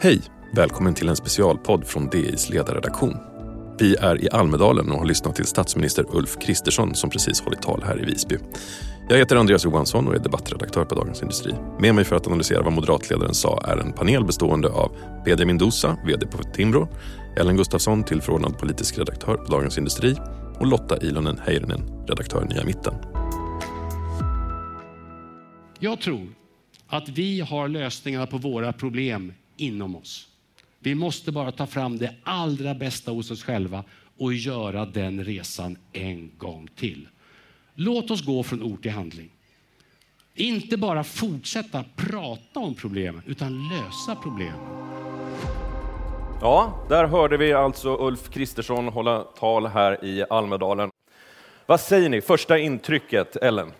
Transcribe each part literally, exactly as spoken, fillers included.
Hej, välkommen till en specialpodd från D I:s ledarredaktion. Vi är i Almedalen och har lyssnat till statsminister Ulf Kristersson som precis hållit tal här i Visby. Jag heter Andreas Johansson och är debattredaktör på Dagens Industri. Med mig för att analysera vad moderatledaren sa är en panel bestående av Benjamin Dousa, vd på Timbro, Ellen Gustafsson, tillförordnad politisk redaktör på Dagens Industri och Lotta Ilona Häyrynen, redaktör Nya Mitten. Jag tror att vi har lösningarna på våra problem inom oss. Vi måste bara ta fram det allra bästa hos oss själva och göra den resan en gång till. Låt oss gå från ord till handling. Inte bara fortsätta prata om problemen utan lösa problemen. Ja, där hörde vi alltså Ulf Kristersson hålla tal här i Almedalen. Vad säger ni? Första intrycket, Ellen?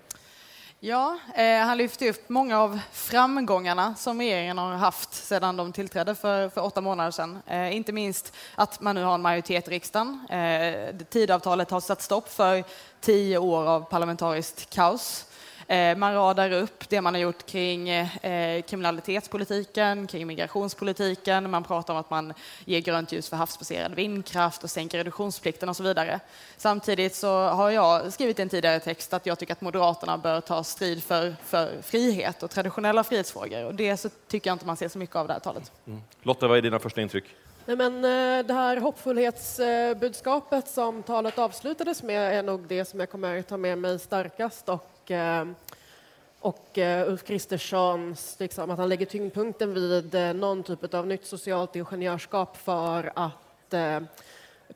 Ja, eh, han lyfte upp många av framgångarna som regeringen har haft sedan de tillträdde för, för åtta månader sedan. Eh, inte minst att man nu har en majoritet i riksdagen. Eh, Tidöavtalet har satt stopp för tio år av parlamentariskt kaos. Eh, man radar upp det man har gjort kring eh, kriminalitetspolitiken, kring migrationspolitiken. Man pratar om att man ger grönt ljus för havsbaserad vindkraft och sänker reduktionsplikten och så vidare. Samtidigt så har jag skrivit i en tidigare text att jag tycker att Moderaterna bör ta strid för, för frihet och traditionella frihetsfrågor. Och det så tycker jag inte man ser så mycket av det här talet. Mm. Lotta, vad är dina första intryck? Nej, men det här hoppfullhetsbudskapet som talet avslutades med är nog det som jag kommer att ta med mig starkast. Och och Ulf Kristerssons, liksom, att han lägger tyngdpunkten vid någon typ av nytt socialt ingenjörskap för att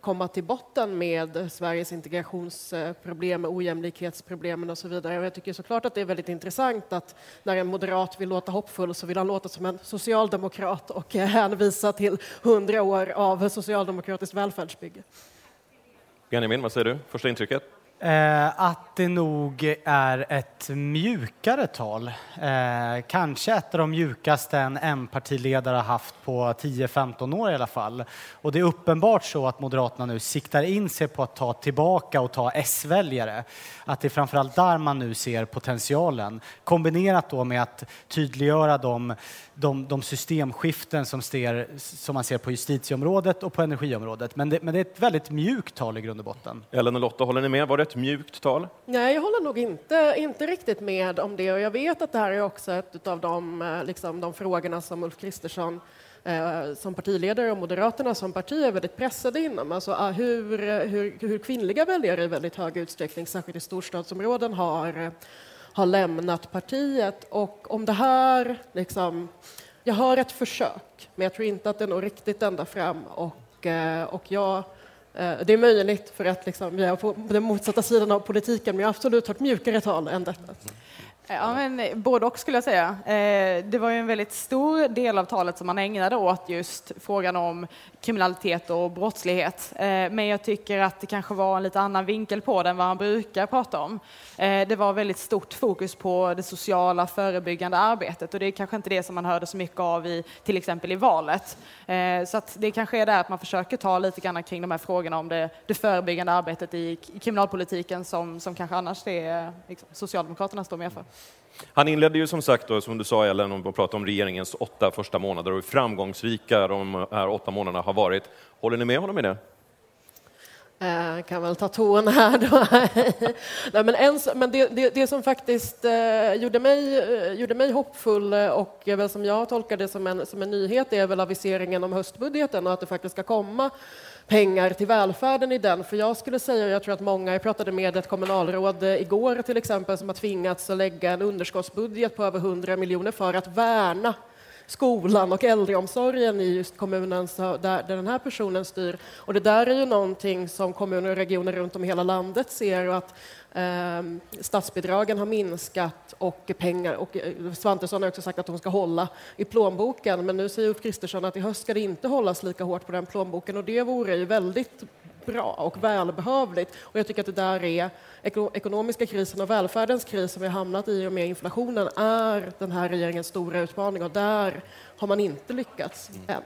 komma till botten med Sveriges integrationsproblem, ojämlikhetsproblemen och så vidare. Och jag tycker såklart att det är väldigt intressant att när en moderat vill låta hoppfull så vill han låta som en socialdemokrat och hänvisa till hundra år av socialdemokratiskt välfärdsbygge. Benjamin, vad säger du? Första intrycket? Att det nog är ett mjukare tal. Kanske ett av de mjukaste en M-partiledare har haft på tio femton år i alla fall. Och det är uppenbart så att Moderaterna nu siktar in sig på att ta tillbaka och ta S-väljare. Att det är framförallt där man nu ser potentialen. Kombinerat då med att tydliggöra de, de, de systemskiften som, ser, som man ser på justitieområdet och på energiområdet. Men det, men det är ett väldigt mjukt tal i grund och botten. Ellen och Lotta, håller ni med? Var det ett mjukt tal? Nej, jag håller nog inte, inte riktigt med om det. Och jag vet att det här är också ett av de, liksom, de frågorna som Ulf Kristersson eh, som partiledare och Moderaterna som parti är väldigt pressade inom. Alltså hur, hur, hur kvinnliga väljare i väldigt hög utsträckning, särskilt i storstadsområden, har, har lämnat partiet. Och om det här, liksom, jag har ett försök, men jag tror inte att det når riktigt ända fram. Och, och jag... Det är möjligt för att liksom, jag är på den motsatta sidan av politiken, men jag har absolut hört mjukare tal än detta. Ja, men både och skulle jag säga. Det var ju en väldigt stor del av talet som man ägnade åt just frågan om kriminalitet och brottslighet. Men jag tycker att det kanske var en lite annan vinkel på det än vad han brukar prata om. Det var väldigt stort fokus på det sociala förebyggande arbetet. Och det är kanske inte det som man hörde så mycket av i, till exempel i valet. Så att det kanske är där att man försöker ta lite grann kring de här frågorna om det, det förebyggande arbetet i kriminalpolitiken som, som kanske annars är, liksom, Socialdemokraterna står med för. Han inledde ju som sagt, då, som du sa Ellen, och pratade om regeringens åtta första månader och hur framgångsrika de här åtta månaderna har varit. Håller ni med honom i det? Jag kan väl ta ton här då. Nej, men ens, men det, det, det som faktiskt gjorde mig, gjorde mig hoppfull och väl som jag tolkade som en, som en nyhet är väl aviseringen om höstbudgeten och att det faktiskt ska komma pengar till välfärden i den. För jag skulle säga, jag tror att många, jag pratade med ett kommunalråd igår till exempel som har tvingats att lägga en underskottsbudget på över hundra miljoner för att värna skolan och äldreomsorgen i just kommunen där den här personen styr. Och det där är ju någonting som kommuner och regioner runt om i hela landet ser, och att eh, statsbidragen har minskat och pengar, och Svantesson har också sagt att de ska hålla i plånboken, men nu säger Ulf Kristersson att i höst ska det inte hållas lika hårt på den plånboken, och det vore ju väldigt bra och välbehövligt. Och jag tycker att det där är ekonomiska krisen och välfärdens kris som vi har hamnat i och med inflationen är den här regeringens stora utmaning, och där har man inte lyckats än. Mm.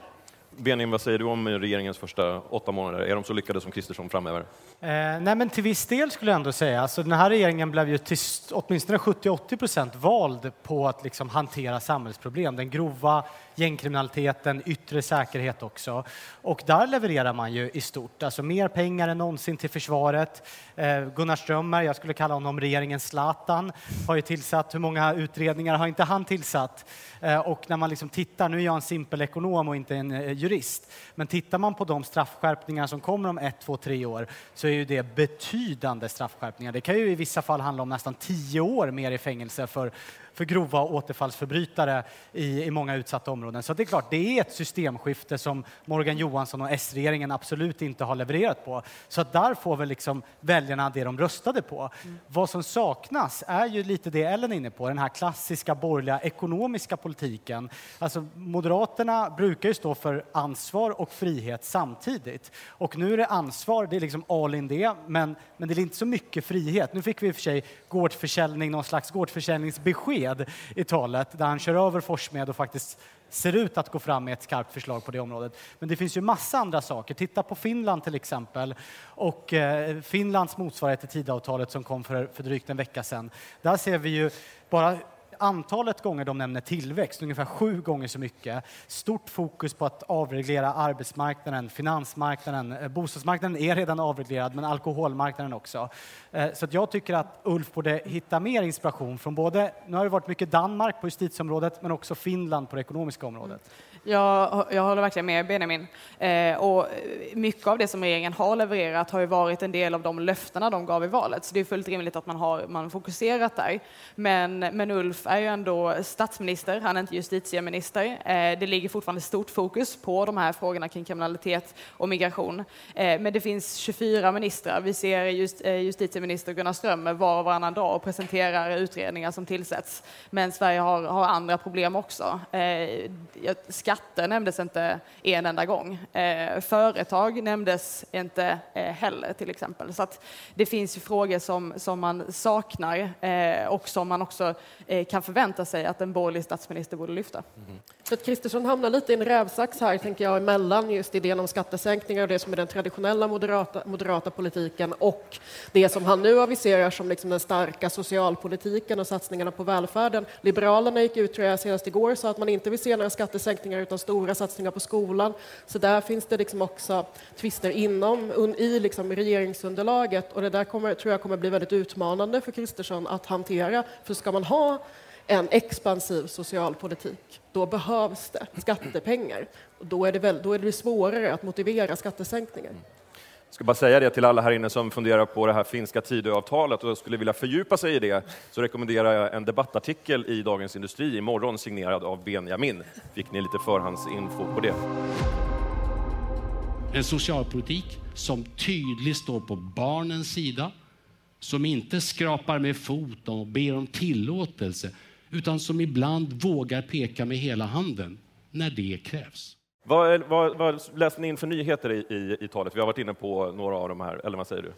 Benjamin, vad säger du om regeringens första åtta månader? Är de så lyckade som Kristersson framöver? Eh, nej, men till viss del skulle jag ändå säga. Alltså, den här regeringen blev ju till åtminstone sjuttio till åttio procent vald på att liksom hantera samhällsproblem. Den grova gängkriminaliteten, yttre säkerhet också. Och där levererar man ju i stort. Alltså mer pengar än någonsin till försvaret. Eh, Gunnar Strömmer, jag skulle kalla honom regeringens Zlatan, har ju tillsatt, hur många utredningar har inte han tillsatt? Eh, och när man liksom tittar, nu är jag en simpel ekonom och inte en eh, jurist, men tittar man på de straffskärpningar som kommer om ett, två, tre år så är ju det betydande straffskärpningar. Det kan ju i vissa fall handla om nästan tio år mer i fängelse för för grova återfallsförbrytare i, i många utsatta områden. Så det är klart, det är ett systemskifte som Morgan Johansson och S-regeringen absolut inte har levererat på. Så att där får väl liksom väljarna det de röstade på. Mm. Vad som saknas är ju lite det Ellen är inne på, den här klassiska borgerliga ekonomiska politiken. Alltså Moderaterna brukar ju stå för ansvar och frihet samtidigt. Och nu är det ansvar, det är liksom all in det, men, men det är inte så mycket frihet. Nu fick vi i och för sig gårdsförsäljning, någon slags gårdsförsäljningsbesked i talet, där han kör över Forsmed och faktiskt ser ut att gå fram med ett skarpt förslag på det området. Men det finns ju massa andra saker. Titta på Finland till exempel och eh, Finlands motsvarighet till Tidöavtalet som kom för, för drygt en vecka sedan. Där ser vi ju bara antalet gånger de nämner tillväxt, ungefär sju gånger så mycket. Stort fokus på att avreglera arbetsmarknaden, finansmarknaden, bostadsmarknaden är redan avreglerad, men alkoholmarknaden också. Så att jag tycker att Ulf borde hitta mer inspiration från både, nu har det varit mycket Danmark på justitieområdet, men också Finland på det ekonomiska området. Jag, jag håller verkligen med Benjamin. Eh, och mycket av det som regeringen har levererat har ju varit en del av de löftena de gav i valet. Så det är fullt rimligt att man har man fokuserat där. Men, men Ulf är ju ändå statsminister, han är inte justitieminister. Eh, det ligger fortfarande stort fokus på de här frågorna kring kriminalitet och migration. Eh, men det finns tjugofyra ministrar. Vi ser just, eh, justitieminister Gunnar Strömmer var och varannan dag och presenterar utredningar som tillsätts. Men Sverige har, har andra problem också. Eh, skatt Skatter nämndes inte en enda gång. Eh, företag nämndes inte eh, heller till exempel. Så att det finns ju frågor som, som man saknar eh, och som man också eh, kan förvänta sig att en borgerlig statsminister borde lyfta. Mm. Så att Kristersson hamnar lite i en rävsax här, tänker jag, emellan just idén om skattesänkningar och det som är den traditionella moderata, moderata politiken och det som han nu aviserar som liksom den starka socialpolitiken och satsningarna på välfärden. Liberalerna gick ut, tror jag, senast igår så att man inte vill se några skattesänkningar utan stora satsningar på skolan. Så där finns det liksom också twister inom i liksom regeringsunderlaget och det där kommer, tror jag kommer bli väldigt utmanande för Kristersson att hantera. För ska man ha en expansiv socialpolitik, då behövs det skattepengar. Och då är det väl, då är det svårare att motivera skattesänkningar. Jag ska bara säga det till alla här inne som funderar på det här finska Tidöavtalet och skulle vilja fördjupa sig i det, så rekommenderar jag en debattartikel i Dagens Industri imorgon signerad av Benjamin. Fick ni lite förhandsinfo på det. En socialpolitik som tydligt står på barnens sida, som inte skrapar med foten och ber om tillåtelse, utan som ibland vågar peka med hela handen när det krävs. Vad, vad, vad läste ni in för nyheter i, i, i talet? Vi har varit inne på några av de här, eller vad säger du?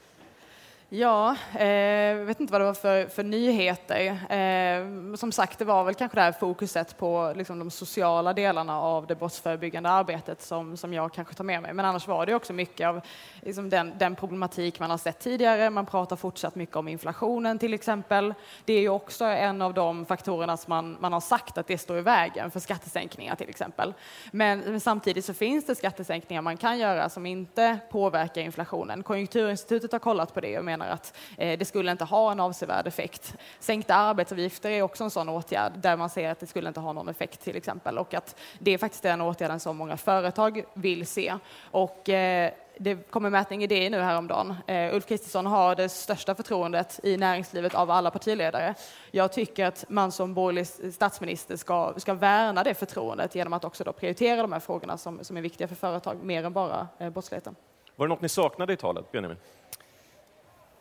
Ja, jag eh, vet inte vad det var för, för nyheter. Eh, som sagt, det var väl kanske det här fokuset på liksom, de sociala delarna av det brottsförebyggande arbetet som, som jag kanske tar med mig. Men annars var det också mycket av liksom, den, den problematik man har sett tidigare. Man pratar fortsatt mycket om inflationen till exempel. Det är ju också en av de faktorerna som man, man har sagt att det står i vägen för skattesänkningar till exempel. Men, men samtidigt så finns det skattesänkningar man kan göra som inte påverkar inflationen. Konjunkturinstitutet har kollat på det och menar att det skulle inte ha en avsevärd effekt. Sänkta arbetsavgifter är också en sån åtgärd där man ser att det skulle inte ha någon effekt till exempel. Och att det är faktiskt den åtgärden som många företag vill se. Och eh, det kommer mätning i det nu häromdagen. Eh, Ulf Kristersson har det största förtroendet i näringslivet av alla partiledare. Jag tycker att man som borgerlig statsminister ska, ska värna det förtroendet genom att också då prioritera de här frågorna som, som är viktiga för företag mer än bara eh, brottsligheten. Var det något ni saknade i talet, Benjamin?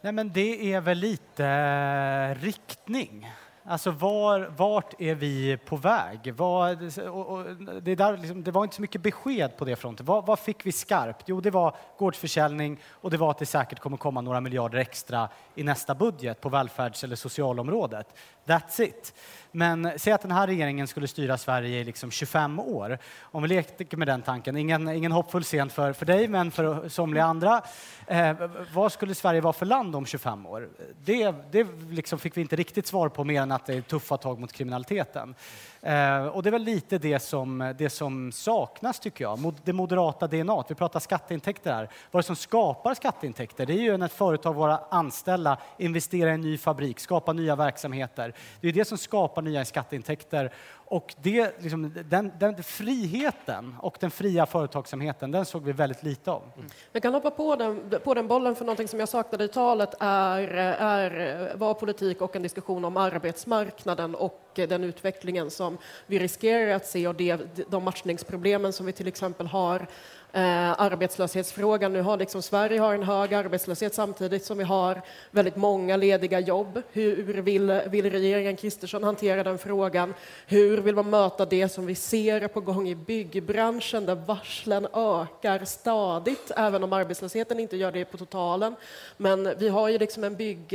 Nej, men det är väl lite riktning. Alltså var, vart är vi på väg? Var, och, och, det, där, liksom, det var inte så mycket besked på det fronten. Vad, vad fick vi skarpt? Jo, det var gårdsförsäljning och det var att det säkert kommer komma några miljarder extra i nästa budget på välfärds- eller socialområdet. That's it. Men säg att den här regeringen skulle styra Sverige i liksom tjugofem år. Om vi leker med den tanken. Ingen, ingen hoppfull scen för, för dig, men för somliga andra. Eh, vad skulle Sverige vara för land om tjugofem år? Det, det liksom fick vi inte riktigt svar på mer än att det är tuffa tag mot kriminaliteten. Eh, och det är väl lite det som, det som saknas, tycker jag. Det moderata D N A. Vi pratar skatteintäkter här. Vad det som skapar skatteintäkter? Det är ju när ett företag, våra anställda, investerar i en ny fabrik, skapar nya verksamheter. Det är det som skapar nya skatteintäkter. Och det, liksom, den, den friheten och den fria företagsamheten, den såg vi väldigt lite av. Mm. Jag kan hoppa på den, på den bollen, för någonting som jag saknade i talet är, är, var politik och en diskussion om arbetsmarknaden och den utvecklingen som vi riskerar att se och det, de matchningsproblemen som vi till exempel har. Eh, arbetslöshetsfrågan. Nu har liksom Sverige har en hög arbetslöshet samtidigt som vi har väldigt många lediga jobb. Hur vill, vill regeringen Kristersson hantera den frågan? Hur vill man möta det som vi ser på gång i byggbranschen där varslen ökar stadigt, även om arbetslösheten inte gör det på totalen? Men vi har ju liksom en bygg,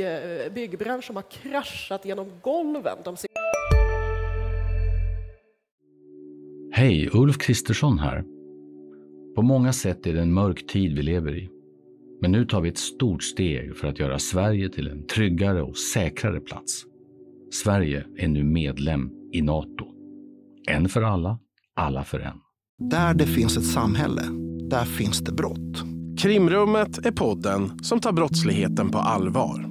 byggbransch som har kraschat genom golven. De ser- Hej, Ulf Kristersson här. På många sätt är det en mörk tid vi lever i. Men nu tar vi ett stort steg för att göra Sverige till en tryggare och säkrare plats. Sverige är nu medlem i NATO. En för alla, alla för en. Där det finns ett samhälle, där finns det brott. Krimrummet är podden som tar brottsligheten på allvar.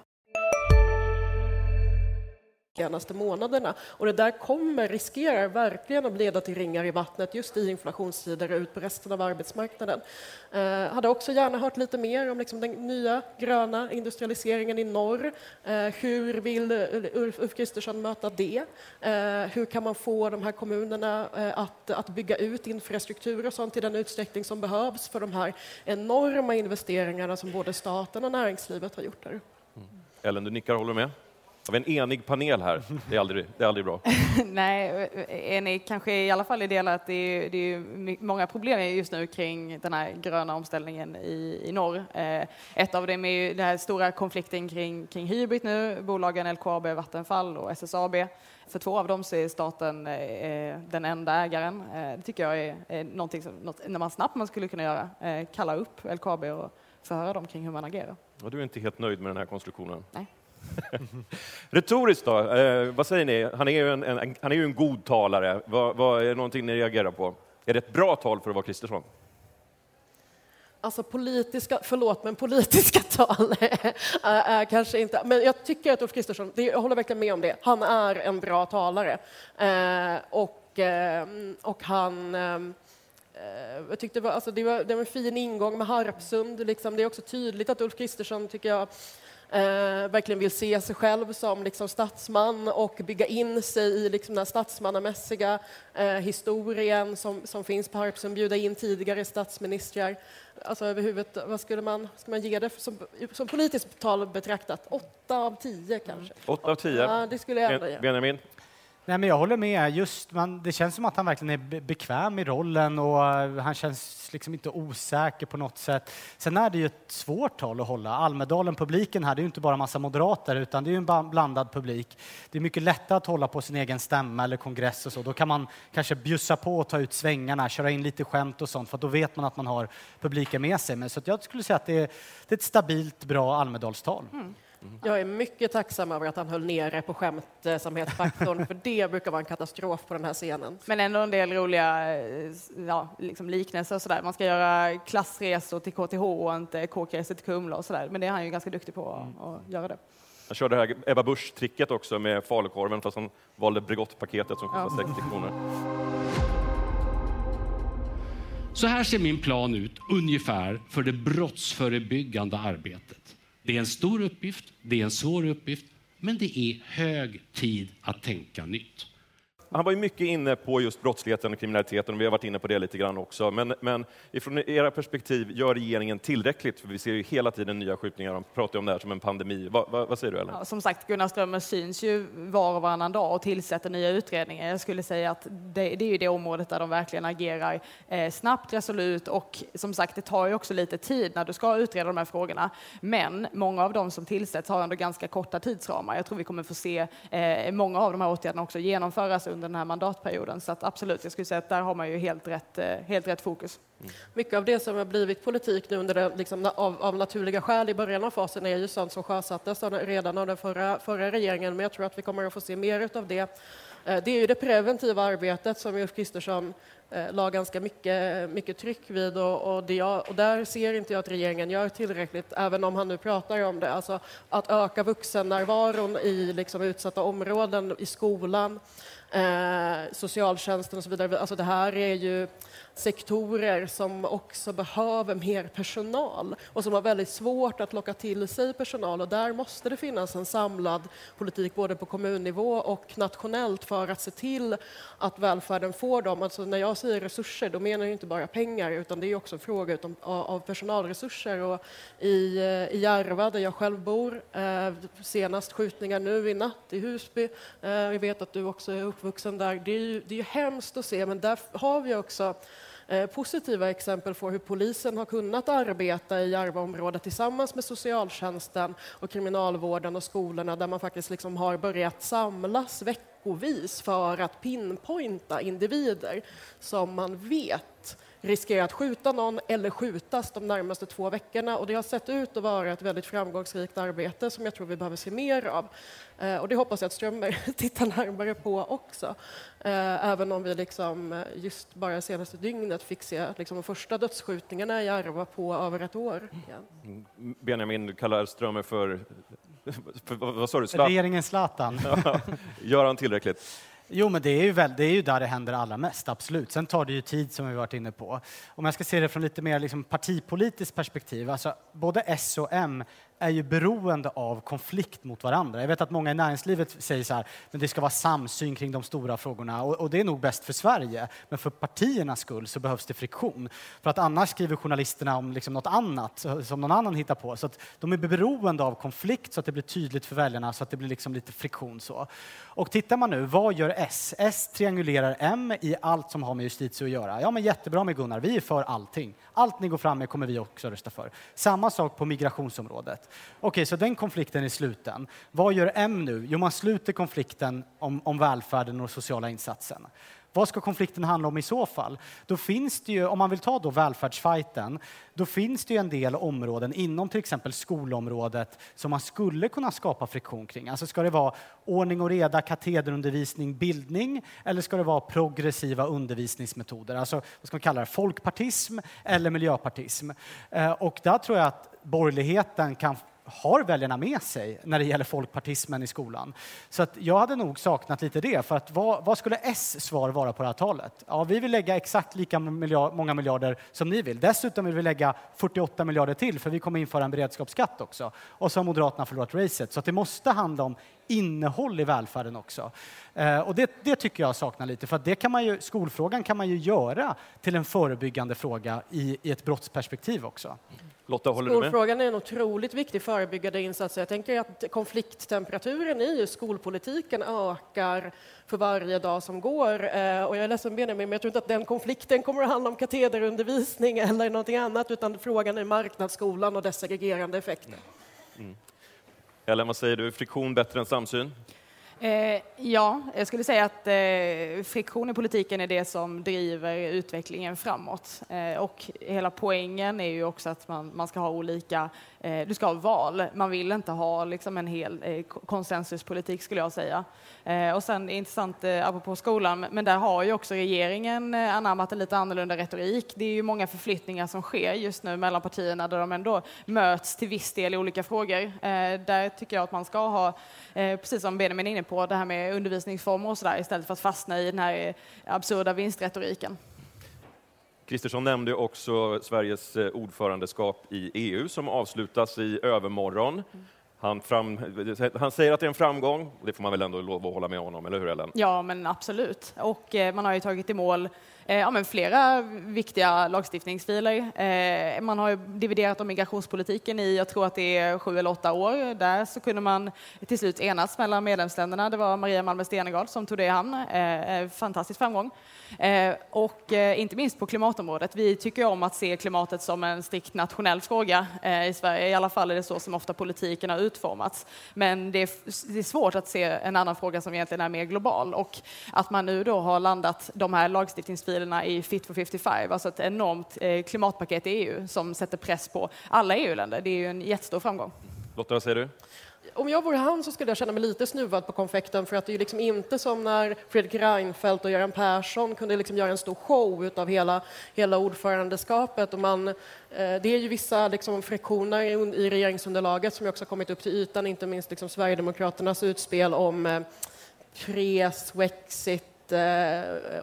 Senaste månaderna. Och det där kommer, riskerar verkligen att leda till ringar i vattnet just i inflationstider och ut på resten av arbetsmarknaden. Eh, hade också gärna hört lite mer om liksom den nya gröna industrialiseringen i norr. Eh, hur vill Ulf, Ulf Kristersson möta det? Eh, hur kan man få de här kommunerna eh, att, att bygga ut infrastruktur och sånt i den utsträckning som behövs för de här enorma investeringarna som både staten och näringslivet har gjort där? Mm. Ellen, du nickar, håller med? Av en enig panel här. Det är aldrig, det är aldrig bra. Nej, enig kanske i alla fall i del att det är, det är många problem just nu kring den här gröna omställningen i, i norr. Eh, ett av dem är ju den här stora konflikten kring, kring Hybrit nu. Bolagen L K A B, Vattenfall och S S A B. För två av dem så är staten eh, den enda ägaren. Eh, det tycker jag är, är någonting som något, när man snabbt man skulle kunna göra. Eh, kalla upp L K A B och förhöra dem kring hur man agerar. Och du är inte helt nöjd med den här konstruktionen? Nej. Retoriskt då, eh, vad säger ni? Han är ju en, en, han är ju en god talare. Vad, vad är någonting ni reagerar på? Är det ett bra tal för att vara Kristersson? Alltså politiska, förlåt, men politiska tal är kanske inte... Men jag tycker att Ulf Kristersson, jag håller verkligen med om det. Han är en bra talare. Eh, och, eh, och han... Eh, Jag tyckte det var, alltså det, var, det var en fin ingång med Harpsund. Liksom. Det är också tydligt att Ulf Kristersson, tycker jag, eh, verkligen vill se sig själv som liksom statsman och bygga in sig i liksom den här statsmannamässiga eh, historien som, som finns på Harpsund. Bjuda in tidigare statsministrar. Alltså överhuvudtaget, vad skulle man, ska man ge det för, som, som politiskt tal betraktat? Åtta av tio kanske. Åtta av tio? Ja, det skulle jag ändå ge. Benjamin? Nej, men jag håller med. Just, man, det känns som att han verkligen är bekväm i rollen och han känns liksom inte osäker på något sätt. Sen är det ju ett svårt tal att hålla. Almedalen, publiken här, det är ju inte bara massa moderater utan det är ju en blandad publik. Det är mycket lättare att hålla på sin egen stämma eller kongress och så. Då kan man kanske bjussa på och ta ut svängarna, köra in lite skämt och sånt, för då vet man att man har publiken med sig. Men så att jag skulle säga att det är, det är ett stabilt, bra Almedalstal. Mm. Mm. Jag är mycket tacksam över att han höll nere på skämtsamhetsfaktorn, för det brukar vara en katastrof på den här scenen. Men ändå en del roliga ja, liksom liknelser och sådär. Man ska göra klassresor till K T H och inte kåkresor till Kumla och sådär. Men det är han ju ganska duktig på att, mm. att göra det. Jag körde det här Ebba Busch-tricket också med falukorven, fast han valde Bregottpaketet som kostade ja. sextio kronor. Så här ser min plan ut ungefär för det brottsförebyggande arbetet. Det är en stor uppgift, det är en svår uppgift, men det är hög tid att tänka nytt. han var ju mycket inne på just brottsligheten och kriminaliteten, och vi har varit inne på det lite grann också. Men, men ifrån era perspektiv, gör regeringen tillräckligt? För vi ser ju hela tiden nya skjutningar, de pratar ju om det här som en pandemi. Va, va, vad säger du, Ellen? Ja, som sagt, Gunnar Strömmer syns ju var och varannan dag och tillsätter nya utredningar. Jag skulle säga att det, det är ju det området där de verkligen agerar eh, snabbt, resolut, och som sagt, det tar ju också lite tid när du ska utreda de här frågorna. Men många av dem som tillsätts har ändå ganska korta tidsramar. Jag tror vi kommer få se eh, många av de här åtgärderna också genomföras under den här mandatperioden. Så att absolut, jag skulle säga att där har man ju helt rätt, eh, helt rätt fokus. Mm. Mycket av det som har blivit politik nu under det, liksom, av, av naturliga skäl i början av fasen är ju sånt som sjösattes redan av den förra, förra regeringen. Men jag tror att vi kommer att få se mer av det. Eh, det är ju det preventiva arbetet som Ulf Kristersson eh, la ganska mycket, mycket tryck vid. Och, och, det, och där ser inte jag att regeringen gör tillräckligt, även om han nu pratar om det. Alltså att öka vuxennärvaron i liksom, utsatta områden, i skolan. Eh, socialtjänsten och så vidare. Alltså det här är ju sektorer som också behöver mer personal och som har väldigt svårt att locka till sig personal, och där måste det finnas en samlad politik både på kommunnivå och nationellt för att se till att välfärden får dem. Alltså när jag säger resurser, då menar jag inte bara pengar, utan det är också en fråga utom, av personalresurser. Och i, i Järva, där jag själv bor, eh, senast skjutningar nu i natt i Husby, eh, vi vet att du också är uppvuxen där, det är ju, det är ju hemskt att se, men där har vi också positiva exempel på hur polisen har kunnat arbeta i Järvaområdet tillsammans med socialtjänsten och kriminalvården och skolorna, där man faktiskt liksom har börjat samlas veckovis för att pinpointa individer som man vet riskerar att skjuta någon eller skjutas de närmaste två veckorna. Och det har sett ut att vara ett väldigt framgångsrikt arbete som jag tror vi behöver se mer av. Eh, och det hoppas jag att Strömmer tittar närmare på också. Eh, även om vi liksom just bara senaste dygnet fick se liksom de första dödsskjutningarna i Järva på över ett år igen. Benjamin kallar Strömmer för... för vad sa du? Zlatan? Regeringen Zlatan. Ja, gör han tillräckligt? Jo, men det är, ju väl, det är ju där det händer allra mest, absolut. Sen tar det ju tid, som vi varit inne på. Om jag ska se det från lite mer liksom partipolitiskt perspektiv, alltså både S och M är ju beroende av konflikt mot varandra. Jag vet att många i näringslivet säger så här, men det ska vara samsyn kring de stora frågorna, och, och det är nog bäst för Sverige. Men för partiernas skull så behövs det friktion. För att annars skriver journalisterna om liksom något annat som någon annan hittar på. Så att de är beroende av konflikt så att det blir tydligt för väljarna, så att det blir liksom lite friktion så. Och tittar man nu, vad gör S? S triangulerar M i allt som har med justitie att göra. Ja, men jättebra med Gunnar, vi är för allting. Allt ni går fram med kommer vi också rösta för. Samma sak på migrationsområdet. Okej, så den konflikten är sluten. Vad gör M nu? Jo, man sluter konflikten om, om välfärden och sociala insatserna. Vad ska konflikten handla om i så fall? Då finns det ju, om man vill ta då välfärdsfajten, då finns det ju en del områden inom till exempel skolområdet som man skulle kunna skapa friktion kring. Alltså ska det vara ordning och reda, katederundervisning, bildning, eller ska det vara progressiva undervisningsmetoder? Alltså vad ska man kalla det? Folkpartism eller miljöpartism? Eh, och där tror jag att borgerligheten kan har väljarna med sig när det gäller folkpartismen i skolan. Så att jag hade nog saknat lite det, för att vad, vad skulle S svar vara på det här talet? Ja, vi vill lägga exakt lika miljard, många miljarder som ni vill. Dessutom vill vi lägga fyrtioåtta miljarder till, för vi kommer införa en beredskapsskatt också. Och så har Moderaterna förlorat racet. Så att det måste handla om innehåll i välfärden också. Eh, och det, det tycker jag saknar lite, för att det kan man ju, skolfrågan kan man ju göra till en förebyggande fråga i, i ett brottsperspektiv också. Lotta, håller du med? Skolfrågan är en otroligt viktig förebyggande insats. Jag tänker att konflikttemperaturen i skolpolitiken ökar för varje dag som går. Och jag är ledsen, Benjamin, men jag tror inte att den konflikten kommer att handla om katederundervisning eller någonting annat, utan frågan är marknadsskolan och dess segregerande effekter. Mm. Ellen, vad säger du? Friktion bättre än samsyn? Eh, ja, jag skulle säga att eh, friktion i politiken är det som driver utvecklingen framåt. Eh, och hela poängen är ju också att man, man ska ha olika, eh, du ska ha val. Man vill inte ha liksom en hel eh, konsensuspolitik, skulle jag säga. Eh, och sen intressant eh, apropå skolan, men där har ju också regeringen eh, anammat en lite annorlunda retorik. Det är ju många förflyttningar som sker just nu mellan partierna, där de ändå möts till viss del i olika frågor. Eh, där tycker jag att man ska ha, eh, precis som Benjamin är inne på, på det här med undervisningsformer och sådär, istället för att fastna i den här absurda vinstretoriken. Kristersson nämnde också Sveriges ordförandeskap i E U som avslutas i övermorgon. Han, fram, han säger att det är en framgång, och det får man väl ändå lov att hålla med honom, eller hur Ellen? Ja, men absolut. Och eh, man har ju tagit i mål eh, ja, men flera viktiga lagstiftningsfiler. Eh, man har ju dividerat om migrationspolitiken i, jag tror att det är sju eller åtta år. Där så kunde man till slut enas mellan medlemsländerna. Det var Maria Malmer Stenergard som tog det i hamn. Eh, fantastisk framgång. Eh, och eh, inte minst på klimatområdet. Vi tycker om att se klimatet som en strikt nationell fråga eh, i Sverige. I alla fall är det så som ofta politiken har utformats. Men det är, det är svårt att se en annan fråga som egentligen är mer global. Och att man nu då har landat de här lagstiftningsfilerna i Fit for femtiofem, alltså ett enormt eh, klimatpaket i E U som sätter press på alla E U-länder. Det är ju en jättestor framgång. Lotta, vad säger du? Om jag vore han så skulle jag känna mig lite snuvad på konfekten, för att det är ju liksom inte som när Fredrik Reinfeldt och Göran Persson kunde liksom göra en stor show utav hela, hela ordförandeskapet. Och man, eh, det är ju vissa liksom friktioner i regeringsunderlaget som ju också kommit upp till ytan, inte minst liksom Sverigedemokraternas utspel om eh, P R E S, Wexit,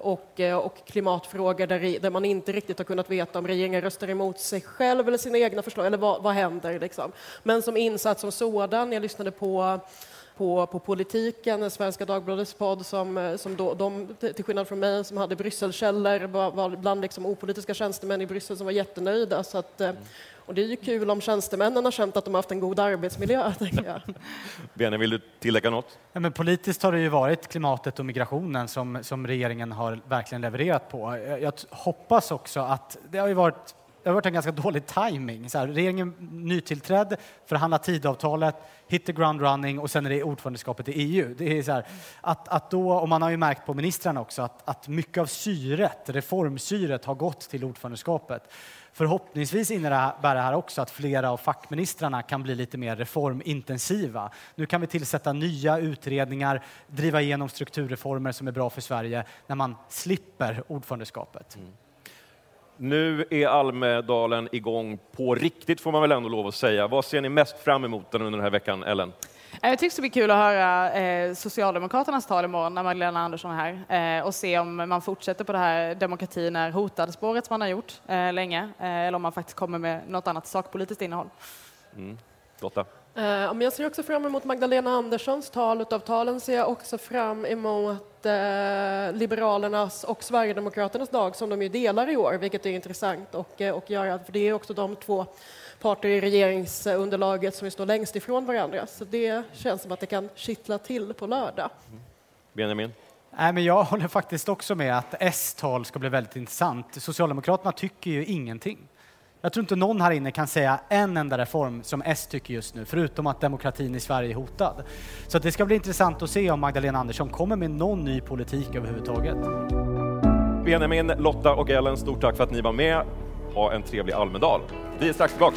Och, och klimatfrågor där, där man inte riktigt har kunnat veta om regeringen röstar emot sig själv eller sina egna förslag, eller vad, vad händer liksom. Men som insats som sådan, jag lyssnade på På, på politiken, Svenska Dagbladets podd, som, som då, de, till skillnad från mig som hade Brysselkällor, var, var bland liksom opolitiska tjänstemän i Bryssel som var jättenöjda. Så att, och det är ju kul om tjänstemännen har känt att de har haft en god arbetsmiljö, tänker jag. Benjamin, vill du tillägga något? Ja, men politiskt har det ju varit klimatet och migrationen som, som regeringen har verkligen levererat på. Jag, jag hoppas också att det har ju varit, det har varit en ganska dålig timing. Så här, regeringen nytillträdd, förhandlar Tidöavtalet, hit the ground running, och sen är det ordförandeskapet i E U. Det är så här, att, att då, och man har ju märkt på ministrarna också att, att mycket av syret, reformsyret, har gått till ordförandeskapet. Förhoppningsvis innebär det här också att flera av fackministrarna kan bli lite mer reformintensiva. Nu kan vi tillsätta nya utredningar, driva igenom strukturreformer som är bra för Sverige när man slipper ordförandeskapet. Mm. Nu är Almedalen igång på riktigt, får man väl ändå lov att säga. Vad ser ni mest fram emot under den här veckan, Ellen? Jag tycker det blir kul att höra eh, Socialdemokraternas tal imorgon när Magdalena Andersson är här eh, och se om man fortsätter på det här demokratin är hotad spåret som man har gjort eh, länge eh, eller om man faktiskt kommer med något annat sakpolitiskt innehåll. Mm. Lotta? Eh, men jag ser också fram emot Magdalena Anderssons tal. Utav talen ser jag också fram emot Liberalernas och Sverigedemokraternas dag, som de ju delar i år, vilket är intressant och, och göra, för det är också de två parter i regeringsunderlaget som står längst ifrån varandra, så det känns som att det kan kittla till på lördag. Benjamin? Nej, men jag håller faktiskt också med att S-tal ska bli väldigt intressant. Socialdemokraterna tycker ju ingenting. Jag tror inte någon här inne kan säga en enda reform som S tycker just nu, förutom att demokratin i Sverige är hotad. Så det ska bli intressant att se om Magdalena Andersson kommer med någon ny politik överhuvudtaget. Benjamin, Lotta och Ellen, stort tack för att ni var med. Ha en trevlig Almedal. Vi är strax tillbaka.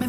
Med